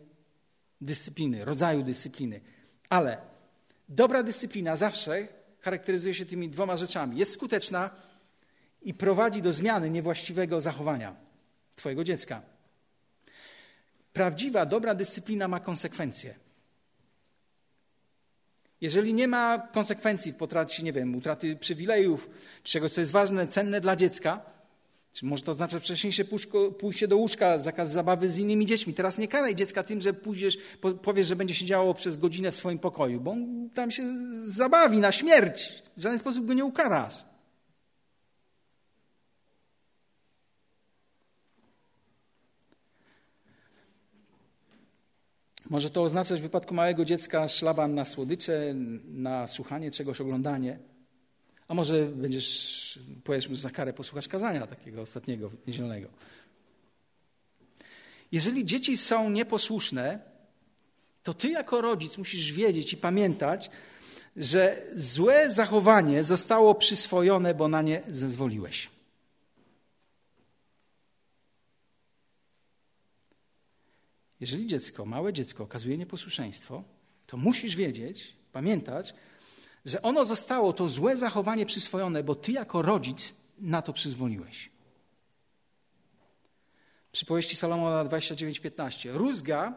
dyscypliny, rodzaju dyscypliny, ale dobra dyscyplina zawsze charakteryzuje się tymi dwoma rzeczami. Jest skuteczna i prowadzi do zmiany niewłaściwego zachowania twojego dziecka. Prawdziwa, dobra dyscyplina ma konsekwencje. Jeżeli nie ma konsekwencji w potraci, utraty przywilejów, czegoś, co jest ważne, cenne dla dziecka, czy może to oznacza wcześniejsze pójście do łóżka, zakaz zabawy z innymi dziećmi. Teraz nie karaj dziecka tym, że pójdziesz, powiesz, że będzie siedziało przez godzinę w swoim pokoju, bo on tam się zabawi na śmierć. W żaden sposób go nie ukarasz. Może to oznaczać w wypadku małego dziecka szlaban na słodycze, na słuchanie czegoś, oglądanie. A może powiesz mu za karę, posłuchasz kazania takiego ostatniego, niedzielnego. Jeżeli dzieci są nieposłuszne, to ty jako rodzic musisz wiedzieć i pamiętać, że złe zachowanie zostało przyswojone, bo na nie zezwoliłeś. Jeżeli małe dziecko okazuje nieposłuszeństwo, to musisz wiedzieć, pamiętać, że ono zostało to złe zachowanie przyswojone, bo ty jako rodzic na to przyzwoliłeś. Przypowieści Salomona 29:15. Rózga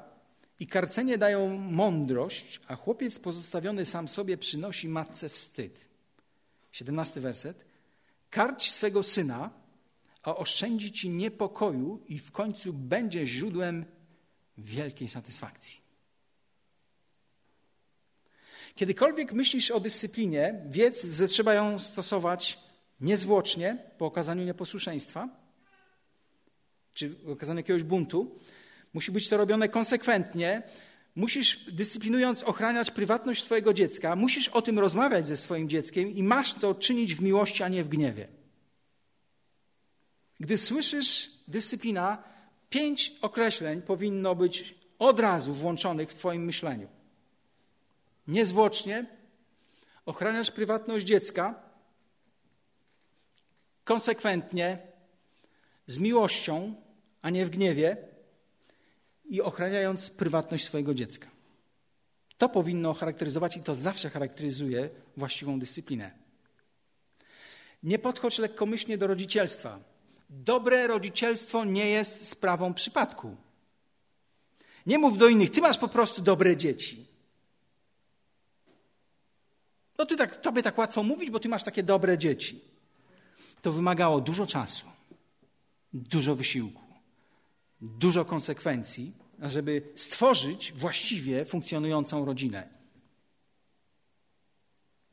i karcenie dają mądrość, a chłopiec pozostawiony sam sobie przynosi matce wstyd. 17 werset. Karć swego syna, a oszczędzi ci niepokoju i w końcu będzie źródłem wielkiej satysfakcji. Kiedykolwiek myślisz o dyscyplinie, wiedz, że trzeba ją stosować niezwłocznie po okazaniu nieposłuszeństwa czy okazaniu jakiegoś buntu. Musi być to robione konsekwentnie. Musisz, dyscyplinując, ochraniać prywatność twojego dziecka. Musisz o tym rozmawiać ze swoim dzieckiem i masz to czynić w miłości, a nie w gniewie. Gdy słyszysz dyscyplina, 5 określeń powinno być od razu włączonych w twoim myśleniu. Niezwłocznie, ochraniasz prywatność dziecka, konsekwentnie, z miłością, a nie w gniewie i ochraniając prywatność swojego dziecka. To powinno charakteryzować i to zawsze charakteryzuje właściwą dyscyplinę. Nie podchodź lekkomyślnie do rodzicielstwa. Dobre rodzicielstwo nie jest sprawą przypadku. Nie mów do innych, ty masz po prostu dobre dzieci. No tobie tak łatwo mówić, bo ty masz takie dobre dzieci. To wymagało dużo czasu, dużo wysiłku, dużo konsekwencji, żeby stworzyć właściwie funkcjonującą rodzinę.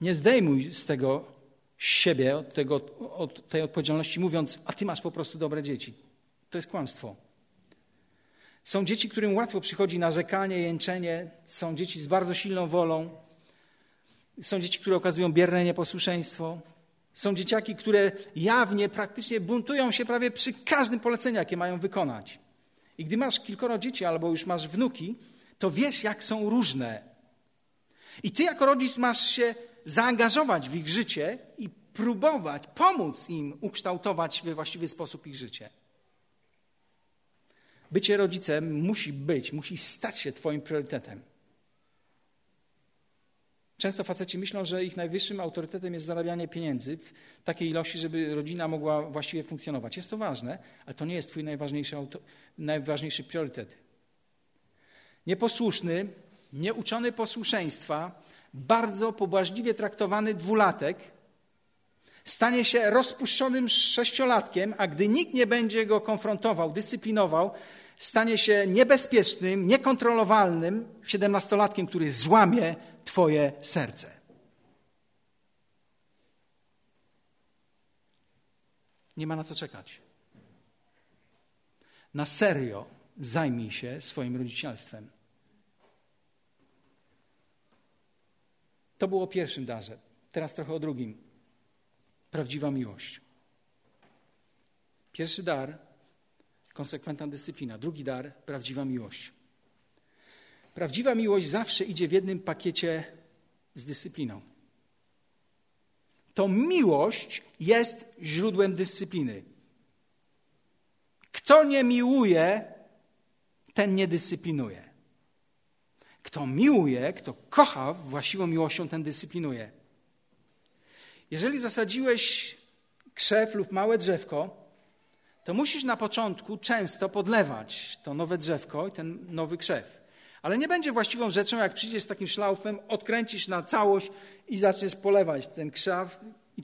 Nie zdejmuj z tego siebie, od tej odpowiedzialności, mówiąc, a ty masz po prostu dobre dzieci. To jest kłamstwo. Są dzieci, którym łatwo przychodzi narzekanie, jęczenie. Są dzieci z bardzo silną wolą. Są dzieci, które okazują bierne nieposłuszeństwo. Są dzieciaki, które jawnie, praktycznie buntują się prawie przy każdym poleceniu, jakie mają wykonać. I gdy masz kilkoro dzieci albo już masz wnuki, to wiesz, jak są różne. I ty jako rodzic masz się zaangażować w ich życie i próbować pomóc im ukształtować we właściwy sposób ich życie. Bycie rodzicem musi stać się twoim priorytetem. Często faceci myślą, że ich najwyższym autorytetem jest zarabianie pieniędzy w takiej ilości, żeby rodzina mogła właściwie funkcjonować. Jest to ważne, ale to nie jest twój najważniejszy priorytet. Nieposłuszny, nieuczony posłuszeństwa, bardzo pobłażliwie traktowany 2-latek stanie się rozpuszczonym 6-latkiem, a gdy nikt nie będzie go konfrontował, dyscyplinował, stanie się niebezpiecznym, niekontrolowalnym 7-latkiem, który złamie twoje serce. Nie ma na co czekać. Na serio zajmij się swoim rodzicielstwem. To było o pierwszym darze. Teraz trochę o drugim. Prawdziwa miłość. Pierwszy dar, konsekwentna dyscyplina. Drugi dar, prawdziwa miłość. Prawdziwa miłość zawsze idzie w jednym pakiecie z dyscypliną. To miłość jest źródłem dyscypliny. Kto nie miłuje, ten nie dyscyplinuje. Kto miłuje, kto kocha właściwą miłością, ten dyscyplinuje. Jeżeli zasadziłeś krzew lub małe drzewko, to musisz na początku często podlewać to nowe drzewko i ten nowy krzew. Ale nie będzie właściwą rzeczą, jak przyjdziesz z takim szlaufem, odkręcisz na całość i zaczniesz polewać ten krzew i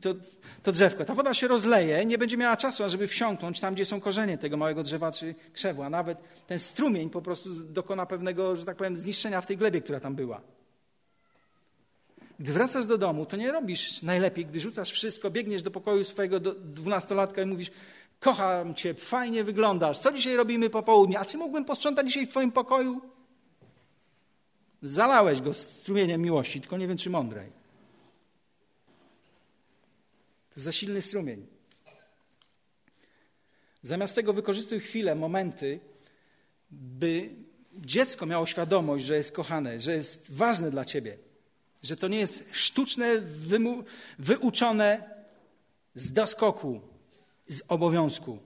to drzewko. Ta woda się rozleje, nie będzie miała czasu, ażeby wsiąknąć tam, gdzie są korzenie tego małego drzewa czy krzewu, a nawet ten strumień po prostu dokona pewnego, że tak powiem, zniszczenia w tej glebie, która tam była. Gdy wracasz do domu, to nie robisz najlepiej, gdy rzucasz wszystko, biegniesz do pokoju swojego dwunastolatka i mówisz: kocham cię, fajnie wyglądasz, co dzisiaj robimy po południu, a czy mógłbym posprzątać dzisiaj w twoim pokoju? Zalałeś go strumieniem miłości, tylko nie wiem, czy mądrej. To za silny strumień. Zamiast tego wykorzystuj chwile, momenty, by dziecko miało świadomość, że jest kochane, że jest ważne dla ciebie, że to nie jest sztuczne, wyuczone z doskoku, z obowiązku.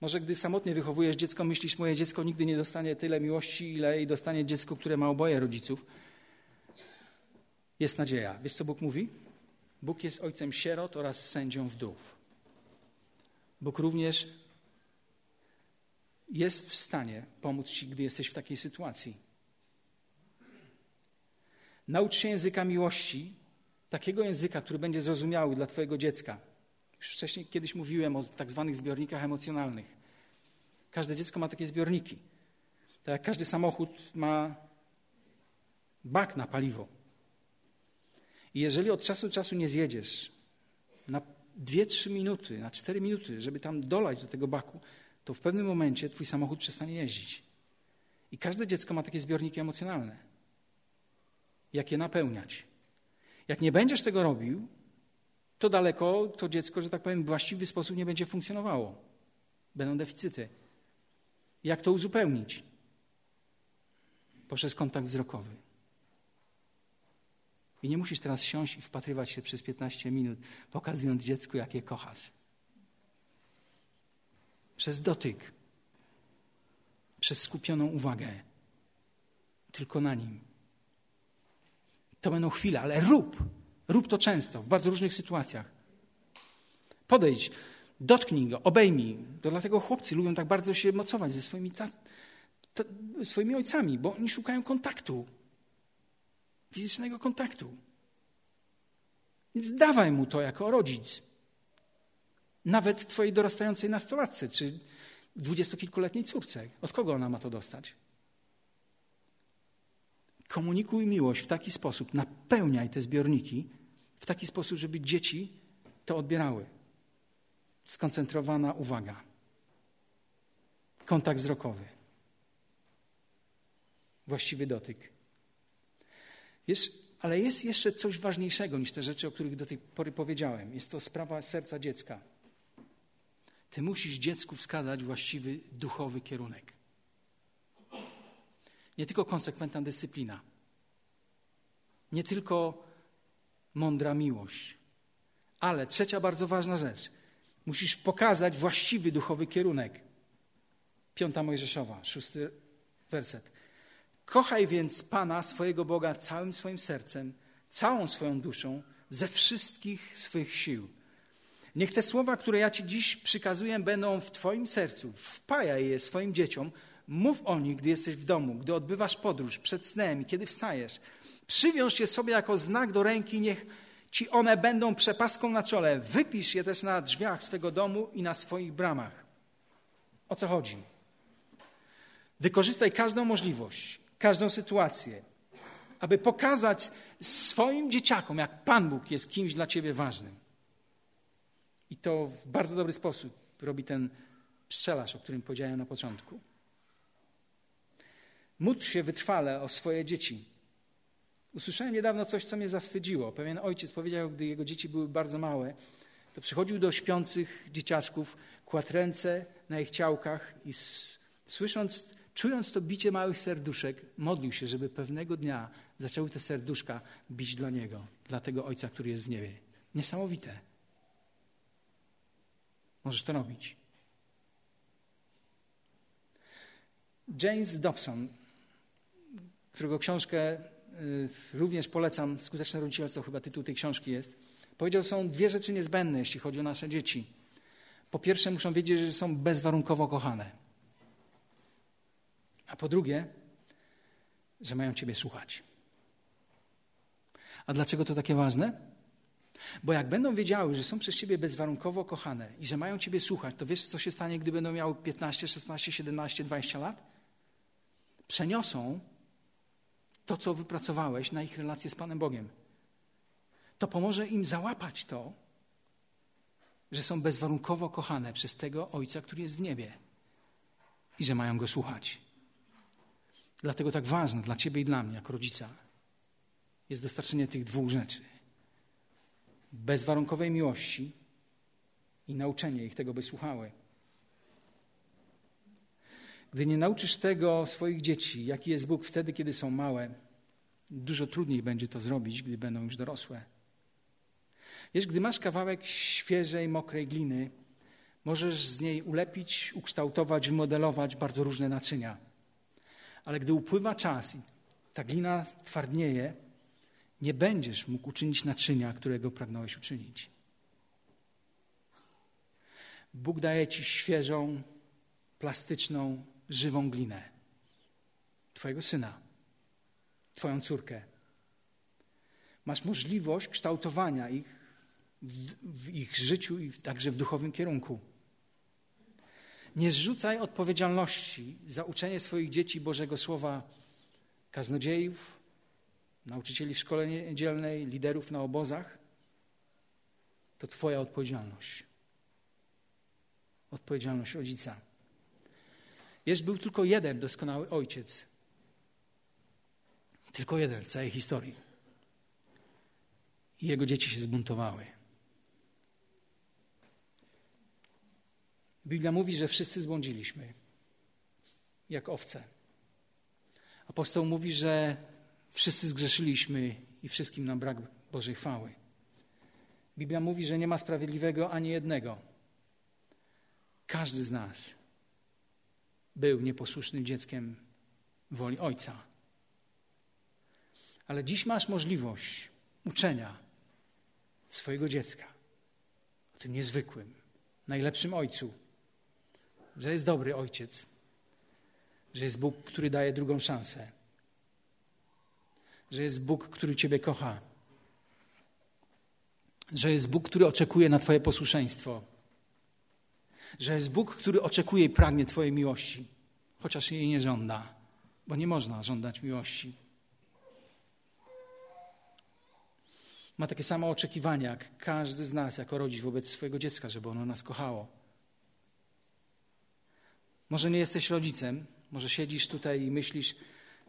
Może gdy samotnie wychowujesz dziecko, myślisz: moje dziecko nigdy nie dostanie tyle miłości, ile jej dostanie dziecko, które ma oboje rodziców. Jest nadzieja. Wiesz, co Bóg mówi? Bóg jest ojcem sierot oraz sędzią wdów. Bóg również jest w stanie pomóc ci, gdy jesteś w takiej sytuacji. Naucz się języka miłości, takiego języka, który będzie zrozumiały dla twojego dziecka. Już wcześniej kiedyś mówiłem o tak zwanych zbiornikach emocjonalnych. Każde dziecko ma takie zbiorniki. Tak jak każdy samochód ma bak na paliwo. I jeżeli od czasu do czasu nie zjedziesz na 2-3 minuty, na 4 minuty, żeby tam dolać do tego baku, to w pewnym momencie twój samochód przestanie jeździć. I każde dziecko ma takie zbiorniki emocjonalne. Jak je napełniać? Jak nie będziesz tego robił, to daleko to dziecko, że tak powiem, w właściwy sposób nie będzie funkcjonowało. Będą deficyty. Jak to uzupełnić? Poprzez kontakt wzrokowy. I nie musisz teraz siąść i wpatrywać się przez 15 minut, pokazując dziecku, jak je kochasz. Przez dotyk. Przez skupioną uwagę. Tylko na nim. To będą chwile, ale rób to często, w bardzo różnych sytuacjach. Podejdź, dotknij go, obejmij. To dlatego chłopcy lubią tak bardzo się mocować ze swoimi ojcami, bo oni szukają kontaktu, fizycznego kontaktu. Więc dawaj mu to jako rodzic. Nawet twojej dorastającej nastolatce czy 20-kilkuletniej córce. Od kogo ona ma to dostać? Komunikuj miłość w taki sposób, napełniaj te zbiorniki w taki sposób, żeby dzieci to odbierały. Skoncentrowana uwaga. Kontakt wzrokowy. Właściwy dotyk. Ale jest jeszcze coś ważniejszego niż te rzeczy, o których do tej pory powiedziałem. Jest to sprawa serca dziecka. Ty musisz dziecku wskazać właściwy duchowy kierunek. Nie tylko konsekwentna dyscyplina, nie tylko mądra miłość, ale trzecia bardzo ważna rzecz. Musisz pokazać właściwy duchowy kierunek. 5 Mojżeszowa, 6 werset. Kochaj więc Pana, swojego Boga, całym swoim sercem, całą swoją duszą, ze wszystkich swych sił. Niech te słowa, które ja ci dziś przykazuję, będą w twoim sercu. Wpajaj je swoim dzieciom. Mów o nich, gdy jesteś w domu, gdy odbywasz podróż, przed snem i kiedy wstajesz. Przywiąż je sobie jako znak do ręki, niech ci one będą przepaską na czole. Wypisz je też na drzwiach swego domu i na swoich bramach. O co chodzi? Wykorzystaj każdą możliwość, każdą sytuację, aby pokazać swoim dzieciakom, jak Pan Bóg jest kimś dla ciebie ważnym. I to w bardzo dobry sposób robi ten pszczelarz, o którym powiedziałem na początku. Módl się wytrwale o swoje dzieci. Usłyszałem niedawno coś, co mnie zawstydziło. Pewien ojciec powiedział, gdy jego dzieci były bardzo małe, to przychodził do śpiących dzieciaczków, kładł ręce na ich ciałkach i słysząc czując to bicie małych serduszek, modlił się, żeby pewnego dnia zaczęły te serduszka bić dla niego, dla tego Ojca, który jest w niebie. Niesamowite. Możesz to robić. James Dobson, którego książkę również polecam, Skuteczne rodzicielstwo, chyba tytuł tej książki jest, powiedział, że są dwie rzeczy niezbędne, jeśli chodzi o nasze dzieci. Po pierwsze, muszą wiedzieć, że są bezwarunkowo kochane. A po drugie, że mają Ciebie słuchać. A dlaczego to takie ważne? Bo jak będą wiedziały, że są przez Ciebie bezwarunkowo kochane i że mają Ciebie słuchać, to wiesz, co się stanie, gdy będą miały 15, 16, 17, 20 lat? Przeniosą to, co wypracowałeś, na ich relacje z Panem Bogiem. To pomoże im załapać to, że są bezwarunkowo kochane przez tego Ojca, który jest w niebie i że mają Go słuchać. Dlatego tak ważne dla Ciebie i dla mnie, jako rodzica, jest dostarczenie tych dwóch rzeczy. Bezwarunkowej miłości i nauczenie ich tego, by słuchały. Gdy nie nauczysz tego swoich dzieci, jaki jest Bóg wtedy, kiedy są małe, dużo trudniej będzie to zrobić, gdy będą już dorosłe. Wiesz, gdy masz kawałek świeżej, mokrej gliny, możesz z niej ulepić, ukształtować, wymodelować bardzo różne naczynia. Ale gdy upływa czas i ta glina twardnieje, nie będziesz mógł uczynić naczynia, którego pragnąłeś uczynić. Bóg daje Ci świeżą, plastyczną, żywą glinę. Twojego syna, Twoją córkę. Masz możliwość kształtowania ich w ich życiu i także w duchowym kierunku. Nie zrzucaj odpowiedzialności za uczenie swoich dzieci Bożego Słowa kaznodziejów, nauczycieli w szkole niedzielnej, liderów na obozach. To Twoja odpowiedzialność. Odpowiedzialność rodzica. Jest był tylko jeden doskonały ojciec. Tylko jeden w całej historii. I jego dzieci się zbuntowały. Biblia mówi, że wszyscy zbłądziliśmy, jak owce. Apostoł mówi, że wszyscy zgrzeszyliśmy i wszystkim nam brak Bożej chwały. Biblia mówi, że nie ma sprawiedliwego ani jednego. Każdy z nas był nieposłusznym dzieckiem woli Ojca. Ale dziś masz możliwość uczenia swojego dziecka o tym niezwykłym, najlepszym Ojcu, że jest dobry Ojciec, że jest Bóg, który daje drugą szansę, że jest Bóg, który Ciebie kocha, że jest Bóg, który oczekuje na Twoje posłuszeństwo, że jest Bóg, który oczekuje i pragnie Twojej miłości, chociaż jej nie żąda, bo nie można żądać miłości. Ma takie samo oczekiwania, jak każdy z nas, jako rodzic wobec swojego dziecka, żeby ono nas kochało. Może nie jesteś rodzicem, może siedzisz tutaj i myślisz,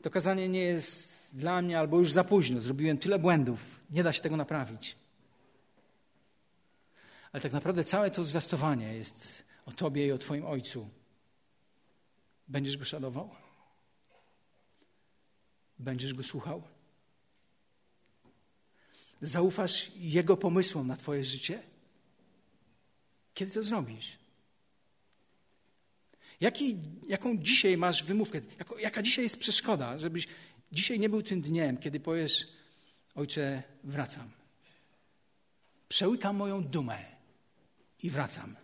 to kazanie nie jest dla mnie, albo już za późno, zrobiłem tyle błędów, nie da się tego naprawić. Ale tak naprawdę całe to zwiastowanie jest o Tobie i o Twoim Ojcu. Będziesz Go szanował? Będziesz Go słuchał? Zaufasz Jego pomysłom na Twoje życie? Kiedy to zrobisz? Jaką dzisiaj masz wymówkę? Jaka dzisiaj jest przeszkoda, żebyś dzisiaj nie był tym dniem, kiedy powiesz, Ojcze, wracam. Przełykam moją dumę i wracam.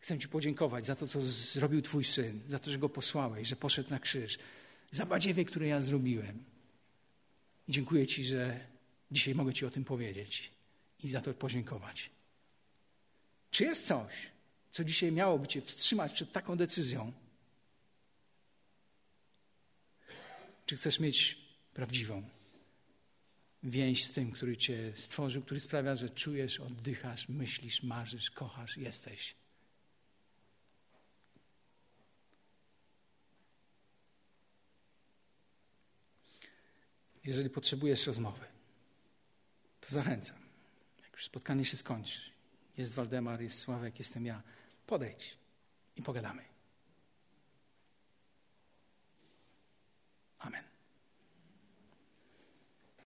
Chcę Ci podziękować za to, co zrobił Twój Syn, za to, że Go posłałeś, że poszedł na krzyż, za badziewie, które ja zrobiłem. I dziękuję Ci, że dzisiaj mogę Ci o tym powiedzieć i za to podziękować. Czy jest coś, co dzisiaj miałoby Cię wstrzymać przed taką decyzją? Czy chcesz mieć prawdziwą więź z tym, który Cię stworzył, który sprawia, że czujesz, oddychasz, myślisz, marzysz, kochasz, jesteś? Jeżeli potrzebujesz rozmowy, to zachęcam. Jak już spotkanie się skończy, jest Waldemar, jest Sławek, jestem ja. Podejdź i pogadamy.